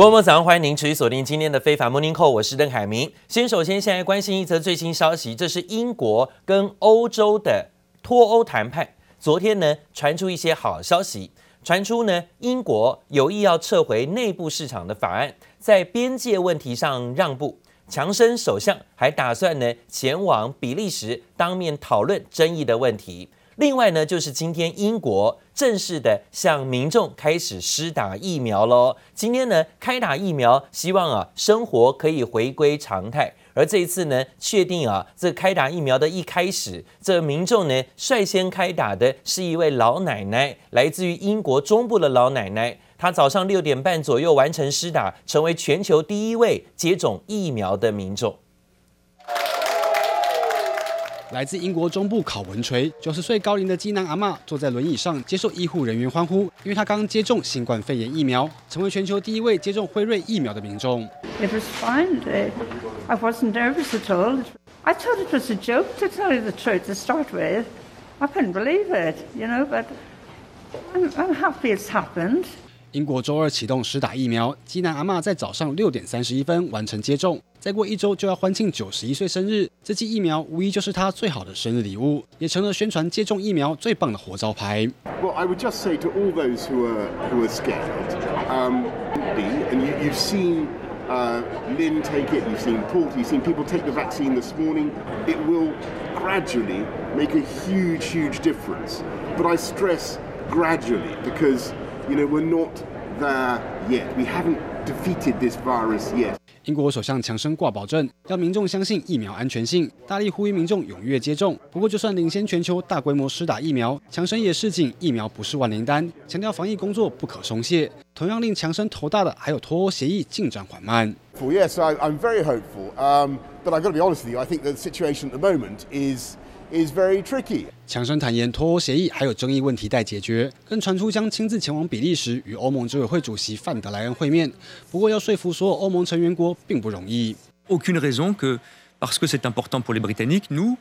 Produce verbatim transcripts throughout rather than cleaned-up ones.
各位早上，欢迎您持续锁定今天的非凡 Morning Call， 我是邓凯明。先首先现在关心一则最新消息，这是英国跟欧洲的脱欧谈判。昨天呢传出一些好消息，传出呢英国有意要撤回内部市场的法案，在边界问题上让步。强生首相还打算呢前往比利时当面讨论争议的问题。另外呢，就是今天英国正式的向民众开始施打疫苗喽。今天呢，开打疫苗，希望啊生活可以回归常态。而这一次呢，确定啊这开打疫苗的一开始，这民众呢率先开打的是一位老奶奶，来自于英国中部的老奶奶。她早上六点半左右完成施打，成为全球第一位接种疫苗的民众。来自英国中部考文垂，九十岁高龄的基南阿嬷坐在轮椅上，接受医护人员欢呼，因为她刚接种新冠肺炎疫苗，成为全球第一位接种辉瑞疫苗的民众。It was fine. I wasn't nervous at all. I thought it was a joke, to tell you the truth, to start with. I couldn't believe it, you know, but I'm, I'm happy it's happened.英国周二启动施打疫苗，基南阿嬷在早上六点三十一分完成接种，再过一周就要欢庆九十一岁生日。这剂疫苗无疑就是她最好的生日礼物，也成了宣传接种疫苗最棒的活招牌。Well, I would just say to all those who are who are scared, um, and you, you've seen uh, Lynn take it, you've seen Paul, you've seen people take the vaccine this morning. It will gradually make a huge, huge difference. But I stress gradually because.You know, we're not there yet. We haven't defeated this virus yet. 英国首相强生挂保证，要民众相信疫苗安全性，大力呼吁民众踊跃接种。不过，就算领先全球大规模施打疫苗，强生也示警，疫苗不是万灵丹，强调防疫工作不可松懈。同样令强生头大的，还有脱欧协议进展缓慢。Yes, I'm very hopeful. Um, but I've got to be honest with you. I think the situation at the moment is.is very tricky. 强生坦言，脱欧协议还有争议问题待解决，更传出将亲自前往比利时与欧盟执委会主席范德莱恩会面。不过，要说服所有欧盟成员国并不容易。Aucune raison que parce que c'est important pour les Britanniques, nous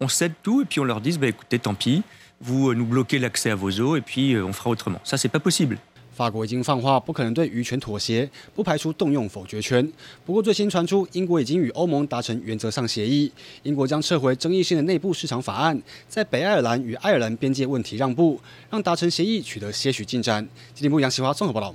on cède tout et puis on leur dit bah écoutez tant pis, vous nous bloquez l'accès à vos eaux et puis on fera autrement. Ça c'est pas possible.法国已经放话不可能对渔权妥协，不排除动用否决权。不过最新传出，英国已经与欧盟达成原则上协议，英国将撤回争议性的内部市场法案，在北爱尔兰与爱尔兰边界问题让步，让达成协议取得些许进展。今天部杨喜华综合报道。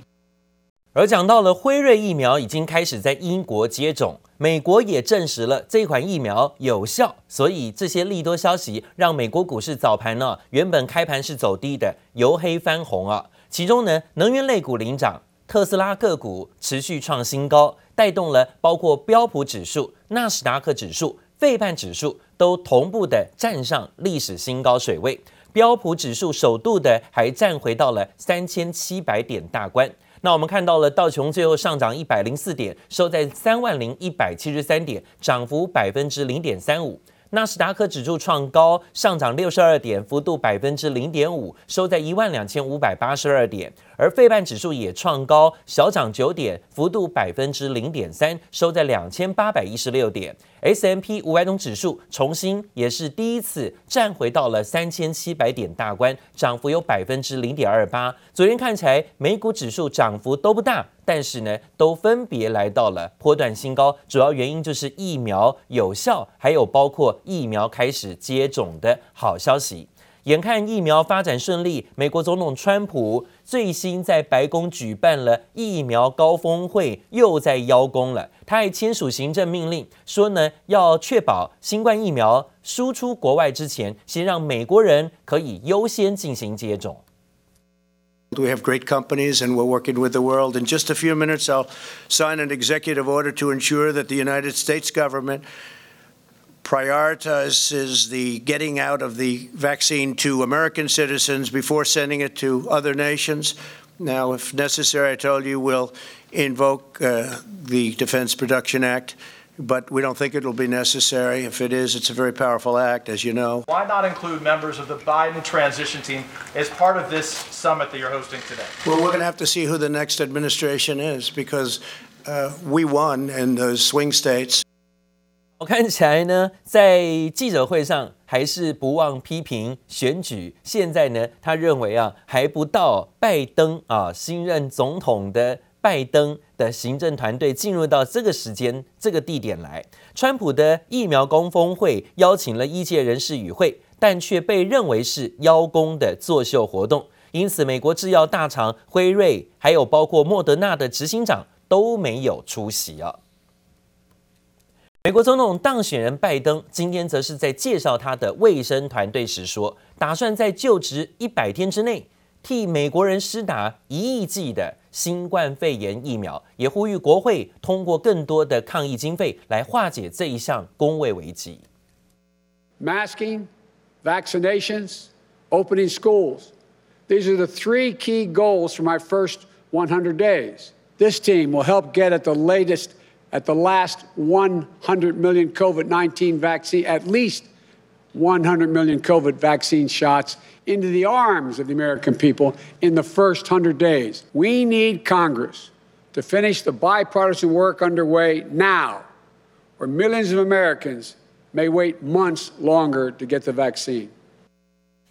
而讲到了辉瑞疫苗已经开始在英国接种，美国也证实了这款疫苗有效，所以这些利多消息让美国股市早盘呢、啊，原本开盘是走低的，由黑翻红啊。其中呢，能源类股领涨，特斯拉个股持续创新高，带动了包括标普指数、纳斯达克指数、费半指数都同步的站上历史新高水位。标普指数首度的还站回到了三千七百点大关。那我们看到了道琼最后上涨一百零四点，收在三万零一百七十三点，涨幅百分之零点三五。纳斯达克指数创高，上涨六十二点，幅度百分之零点五，收在一万两千五百八十二点。而费半指数也创高，小涨九点，幅度百分之零点三，收在两千八百一十六点。S and P 五百种指数重新也是第一次站回到了三千七百点大关，涨幅有百分之零点二八。昨天看起来美股指数涨幅都不大。但是呢，都分别来到了波段新高，主要原因就是疫苗有效，还有包括疫苗开始接种的好消息。眼看疫苗发展顺利，美国总统川普最新在白宫举办了疫苗高峰会，又在邀功了。他还签署行政命令，说呢要确保新冠疫苗输出国外之前，先让美国人可以优先进行接种。We have great companies and we're working with the world. In just a few minutes, I'll sign an executive order to ensure that the United States government prioritizes the getting out of the vaccine to American citizens before sending it to other nations. Now, if necessary, I told you we'll invoke uh, the Defense Production Act, but we don't think it will be necessary. If it is, it's a very powerful act, as you know. Why not include members of the Biden transition team as part of this summit that you're hosting today? Well, we're going to have to see who the next administration is, because uh, we won in those swing states. 我看起来呢，在记者会上还是不忘批评选举。现在呢，他认为啊，还不到拜登啊新任总统的拜登的行政团队进入到这个时间、这个地点来。川普的疫苗高峰会邀请了医界人士与会，但却被认为是邀功的作秀活动。因此，美国制药大厂辉瑞，还有包括莫德纳的执行长都没有出席啊。美国总统当选人拜登今天则是在介绍他的卫生团队时说，打算在就职一百天之内替美国人施打一亿剂的新冠肺炎疫苗，也呼吁国会通过更多的抗疫经费来化解这一项公卫危机。Masking, vaccinations, opening schools, these are the three key goals for my first one hundred days. This team will help get at the latest.At the last one hundred million COVID nineteen vaccine, at least one hundred million COVID vaccine shots into the arms of the American people in the first one hundred days. We need Congress to finish the bipartisan work underway now, or millions of Americans may wait months longer to get the vaccine.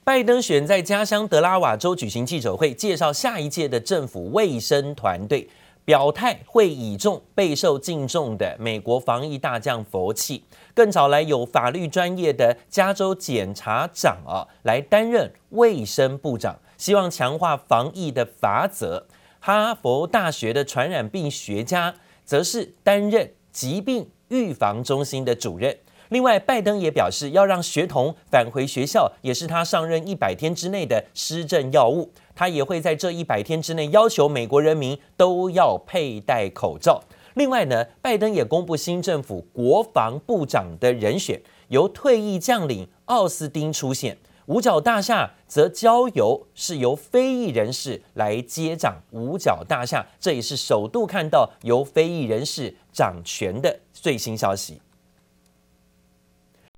拜登选在家乡德拉瓦州举行记者会，介绍下一届的政府卫生团队。表态会倚重备受敬重的美国防疫大将佛奇，更找来有法律专业的加州检察长啊来担任卫生部长，希望强化防疫的法则。哈佛大学的传染病学家则是担任疾病预防中心的主任。另外，拜登也表示要让学童返回学校，也是他上任一百天之内的施政要务。他也会在这一百天之内要求美国人民都要佩戴口罩。另外呢，拜登也公布新政府国防部长的人选，由退役将领奥斯汀出现，五角大厦则交由是由非裔人士来接掌五角大厦，这也是首度看到由非裔人士掌权的最新消息。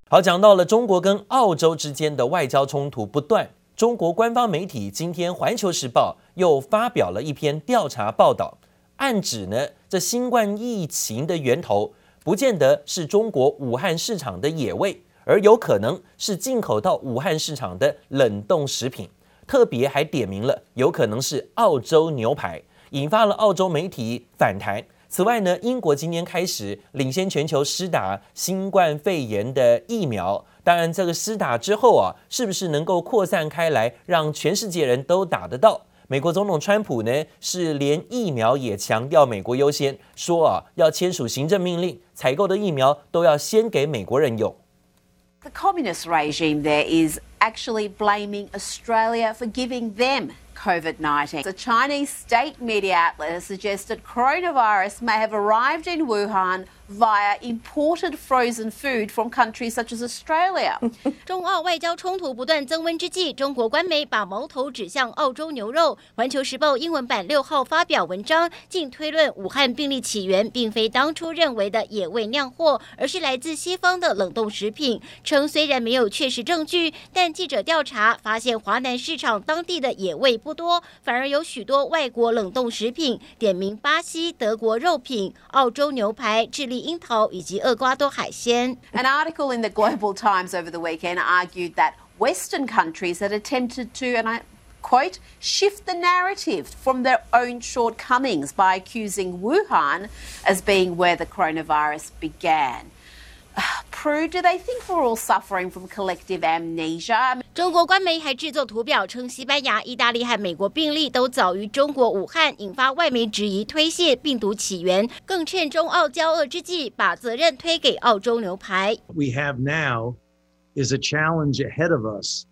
好，讲到了中国跟澳洲之间的外交冲突不断。中国官方媒体今天《环球时报》又发表了一篇调查报道，暗指呢，这新冠疫情的源头不见得是中国武汉市场的野味，而有可能是进口到武汉市场的冷冻食品，特别还点名了有可能是澳洲牛排，引发了澳洲媒体反弹。此外呢，英国今天开始领先全球施打新冠肺炎的疫苗。当然，这个施打之后啊，是不是能够扩散开来，让全世界人都打得到？美国总统川普呢，是连疫苗也强调美国优先，说啊，要签署行政命令，采购的疫苗都要先给美国人用。The communist regime there is actually blaming Australia for giving them.COVID nineteen. The Chinese state media outlet has suggested coronavirus may have arrived in Wuhan via imported frozen food from countries such as Australia. 中澳外交冲突不断增温之际，中国官媒把矛头指向澳洲牛肉。《环球时报》英文版六号发表文章，竟推论武汉病例起源并非当初认为的野味酿货，而是来自西方的冷冻食品。称虽然没有确实证据，但记者调查发现，华南市场当地的野味不不多，反而有许多外国冷冻食品，点名巴西、德国肉品、澳洲牛排、智利樱桃以及厄瓜多海鲜。An article in the Global Times over the weekend argued that Western countries had attempted to, and I quote, shift the narrative from their own shortcomings by accusing Wuhan as being where the coronavirus began.Prude, do they think we're all suffering from collective amnesia? 中国官媒还制作图表称，西班牙、意大利和美国病例都早于中国武汉，引发外媒质疑推卸病毒起源，更趁中澳交恶之际，把责任推给澳洲牛排。We have now is a challenge ahead of us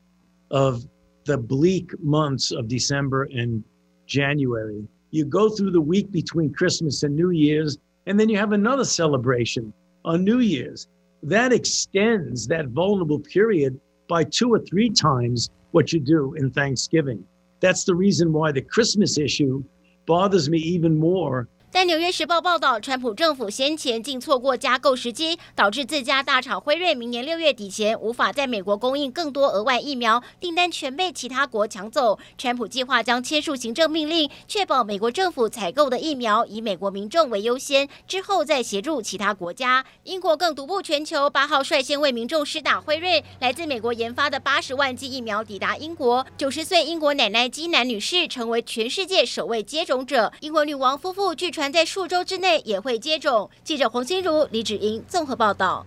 of the bleak months of December and January. You go through the week between Christmas and New Year's, and then you have another celebration.On New Year's, that extends that vulnerable period by two or three times what you do in Thanksgiving. That's the reason why the Christmas issue bothers me even more. 但《纽约时报》报道，川普政府先前竟错过加购时机，导致自家大厂辉瑞明年六月底前无法在美国供应更多额外疫苗，订单全被其他国抢走。川普计划将签署行政命令，确保美国政府采购的疫苗以美国民众为优先，之后再协助其他国家。英国更独步全球，八号率先为民众施打辉瑞。来自美国研发的八十万剂疫苗抵达英国，九十岁英国奶奶基南女士成为全世界首位接种者。英国女王夫妇据传在数周之内也会接种。记者黄心如、李芷莹综合报道。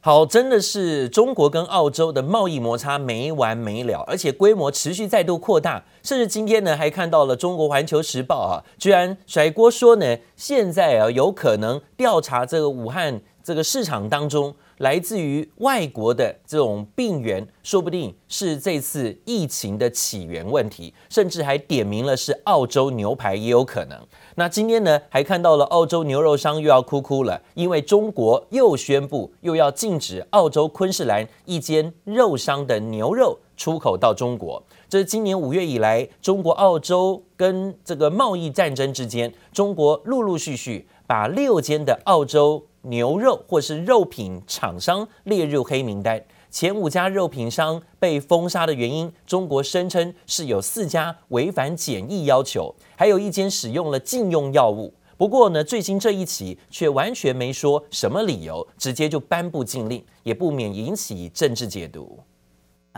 好，真的是中国跟澳洲的贸易摩擦没完没了，而且规模持续再度扩大。甚至今天呢，还看到了中国环球时报啊，居然甩锅说呢，现在啊有可能调查这个武汉这个市场当中来自于外国的这种病源，说不定是这次疫情的起源问题，甚至还点名了是澳洲牛排也有可能。那今天呢，还看到了澳洲牛肉商又要哭哭了，因为中国又宣布又要禁止澳洲昆士兰一间肉商的牛肉出口到中国。这是今年五月以来，中国澳洲跟这个贸易战争之间，中国陆陆续续把六间的澳洲牛肉或是肉品厂商列入黑名单，前五家肉品商被封杀的原因，中国声称是有四家违反检疫要求，还有一间使用了禁用药物。不过呢，最新这一起却完全没说什么理由，直接就颁布禁令，也不免引起政治解读。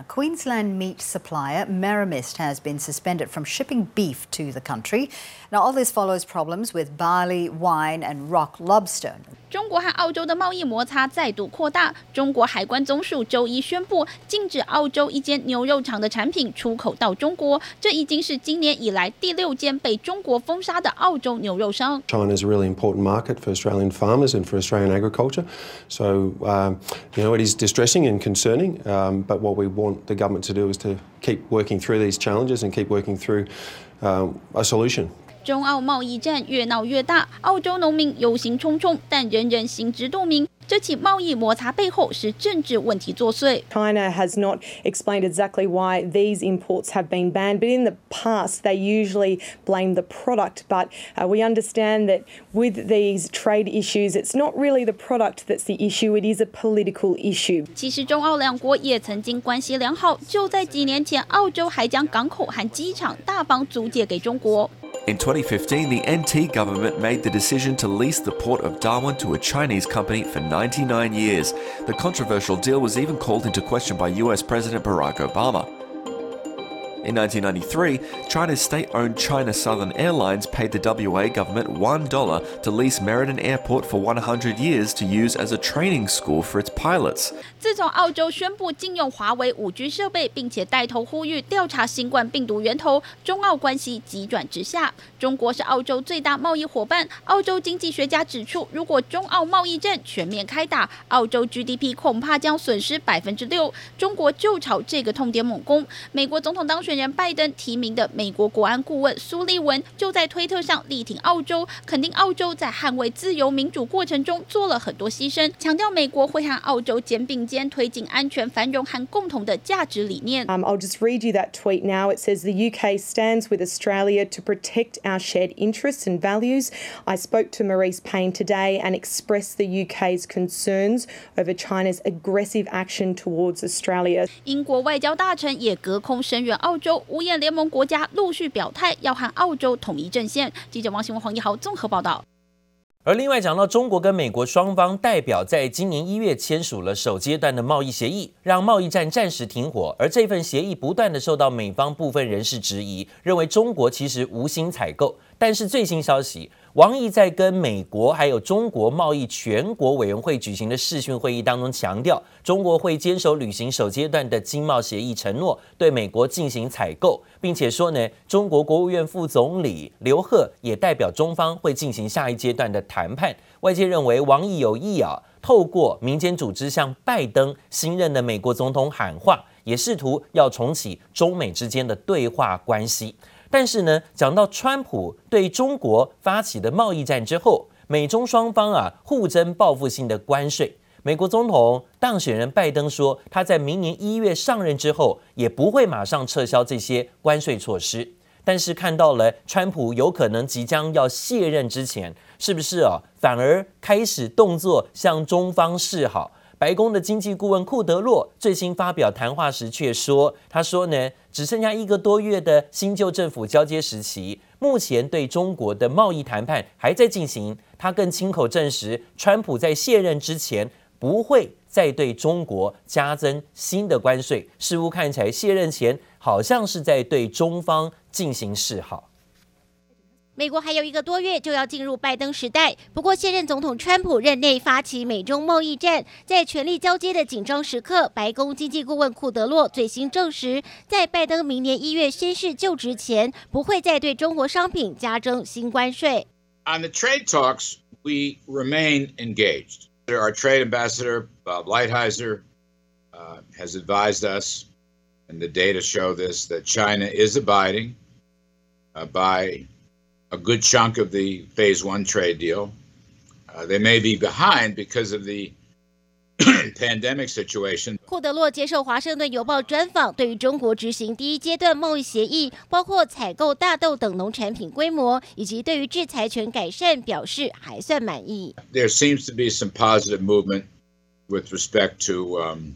Queensland meat supplier Meramist has been suspended from shipping beef to the country. Now, all this follows problems with barley, wine, and rock lobster. 中国和澳洲的贸易摩擦再度扩大。中国海关总署周一宣布，禁止澳洲一间牛肉厂的产品出口到中国。这已经是今年以来第六间被中国封杀的澳洲牛肉商。China is a really important market for Australian farmers and for Australian agriculture. So, um, you know, it is distressing and concerning. Um, but what we want.the government to do is to keep working through these challenges and keep working through um, a solution. 中澳贸易战越闹越大，澳洲农民游行冲冲，但人人心知肚明。这起贸易摩擦背后是政治问题作祟。China has not explained exactly why these imports have been banned, but in the past they usually blame the product. But uh, we understand that with these trade issues, it's not really the product that's the issue; it is a political issue. 其实中澳两国也曾经关系良好，就在几年前，澳洲还将港口和机场大方租借给中国。In twenty fifteen, the N T government made the decision to lease the port of Darwin to a Chinese company for ninety-nine years. The controversial deal was even called into question by U S President Barack Obama. In nineteen ninety-three, China's state-owned China Southern Airlines paid the W A government one dollar to lease Meriden Airport for one hundred years to use as a training school for its pilots. 自从澳洲宣布禁用华为 五G 设备，并且带头呼吁调查新冠病毒源头，中澳关系急转直下。中国是澳洲最大贸易伙伴，澳洲经济学家指出，如果中澳贸易战全面开打，澳洲 G D P 恐怕将损失 百分之六。中国就朝这个痛点猛攻。美国总统当选人拜登提名的美国国安顾问苏利文就在推特上力挺澳洲，肯定澳洲在捍卫自由民主过程中做了很多牺牲，强调美国会和澳洲肩并肩推进安全繁荣和共同的价值理念。 um, I'll just read you that tweet now. It says the U K stands with Australia to protect our shared interests and values. I spoke to Maurice Payne today and expressed the U K's concerns over China's aggressive action towards Australia. 英国外交大臣也隔空声援澳洲，五眼联盟国家陆续表态要和澳洲统一阵线。记者王新文、黄一豪综合报道。而另外讲到，中国跟美国双方代表在今年一月签署了首阶段的贸易协议，让贸易战暂时停火。而这份协议不断的受到美方部分人士质疑，认为中国其实无心采购。但是最新消息，王毅在跟美国还有中国贸易全国委员会举行的视讯会议当中强调，中国会坚守履行首阶段的经贸协议承诺，对美国进行采购，并且说呢，中国国务院副总理刘鹤也代表中方会进行下一阶段的谈判。外界认为王毅有意啊，透过民间组织向拜登新任的美国总统喊话，也试图要重启中美之间的对话关系。但是呢，讲到川普对中国发起的贸易战之后，美中双方啊互征报复性的关税。美国总统当选人拜登说，他在明年一月上任之后，也不会马上撤销这些关税措施。但是看到了川普有可能即将要卸任之前，是不是啊，反而开始动作向中方示好？白宫的经济顾问库德洛最新发表谈话时却说，他说呢，只剩下一个多月的新旧政府交接时期，目前对中国的贸易谈判还在进行。他更亲口证实，川普在卸任之前不会再对中国加增新的关税，似乎看起来卸任前好像是在对中方进行示好。美国还有一个多月就要进入拜登时代，不过现任总统川普任内发起美中贸易战，在权力交接的紧张时刻，白宫经济顾问库德洛最新证实，在拜登明年一月宣誓就职前，不会再对中国商品加征新关税。On the trade talks, we remain engaged. Our trade ambassador Bob Lighthizer uh, has advised us, and the data show this, that China is abiding uh, by.A good chunk of the phase one trade deal. Uh, they may be behind because of the pandemic situation. 库德洛接受华盛顿邮报专访，对于中国执行第一阶段贸易协议，包括采购大豆等农产品规模，以及对于制裁权改善表示还算满意。There seems to be some positive movement with respect to um,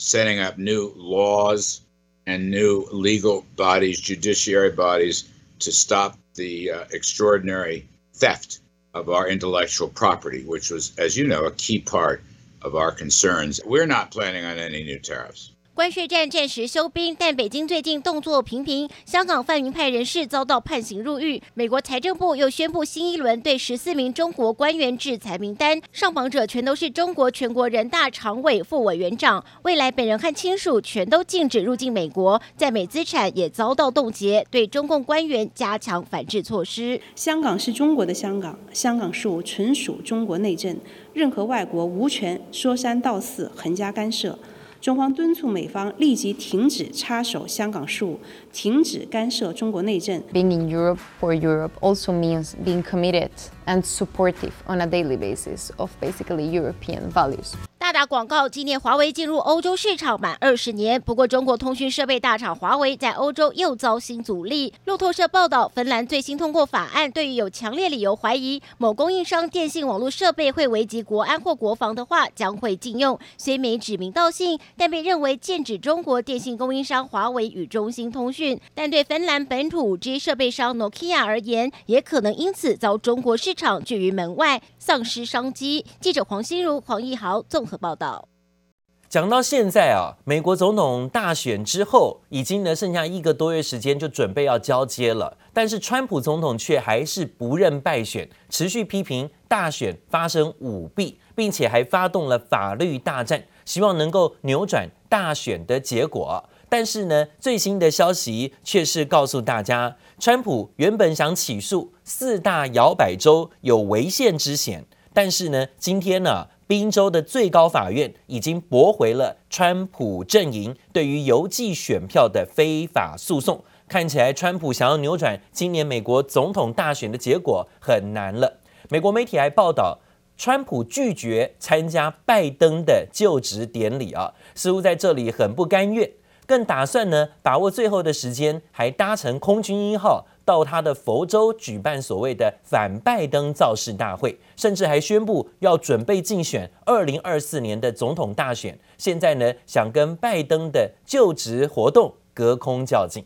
setting up new laws and new legal bodies, judiciary bodies, to stop.The extraordinary theft of our intellectual property, which was, as you know, a key part of our concerns. We're not planning on any new tariffs.关税战暂时休兵，但北京最近动作频频，香港泛民派人士遭到判刑入狱。美国财政部又宣布新一轮对十四名中国官员制裁名单，上榜者全都是中国全国人大常委副委员长。未来本人和亲属全都禁止入境美国，在美资产也遭到冻结，对中共官员加强反制措施。香港是中国的香港，香港事务纯属中国内政，任何外国无权说三道四、横加干涉。中方敦促美方立即停止插手香港事务，停止干涉中国内政。Being in Europe for Europe also means being committed and supportive on a daily basis of basically European values.大打广告纪念华为进入欧洲市场满二十年，不过中国通讯设备大厂华为在欧洲又遭新阻力。路透社报道，芬兰最新通过法案，对于有强烈理由怀疑某供应商电信网络设备会危及国安或国防的话，将会禁用。虽没指名道姓，但被认为剑指中国电信供应商华为与中兴通讯，但对芬兰本土 五 G 设备商 Nokia 而言，也可能因此遭中国市场拒于门外，丧失商机。记者黄心如、黄义豪综合报道。讲到现在啊，美国总统大选之后，已经呢剩下一个多月时间就准备要交接了，但是川普总统却还是不认败选，持续批评大选发生舞弊，并且还发动了法律大战，希望能够扭转大选的结果。但是呢，最新的消息却是告诉大家，川普原本想起诉四大摇摆州有违宪之嫌，但是呢，今天呢、啊。宾州的最高法院已经驳回了川普阵营对于邮寄选票的非法诉讼，看起来川普想要扭转今年美国总统大选的结果很难了。美国媒体还报道，川普拒绝参加拜登的就职典礼啊，似乎在这里很不甘愿，更打算呢把握最后的时间，还搭乘空军一号到他的佛州举办所谓的反拜登造势大会，甚至还宣布要准备竞选二零二四年的总统大选。现在呢，想跟拜登的就职活动隔空较劲。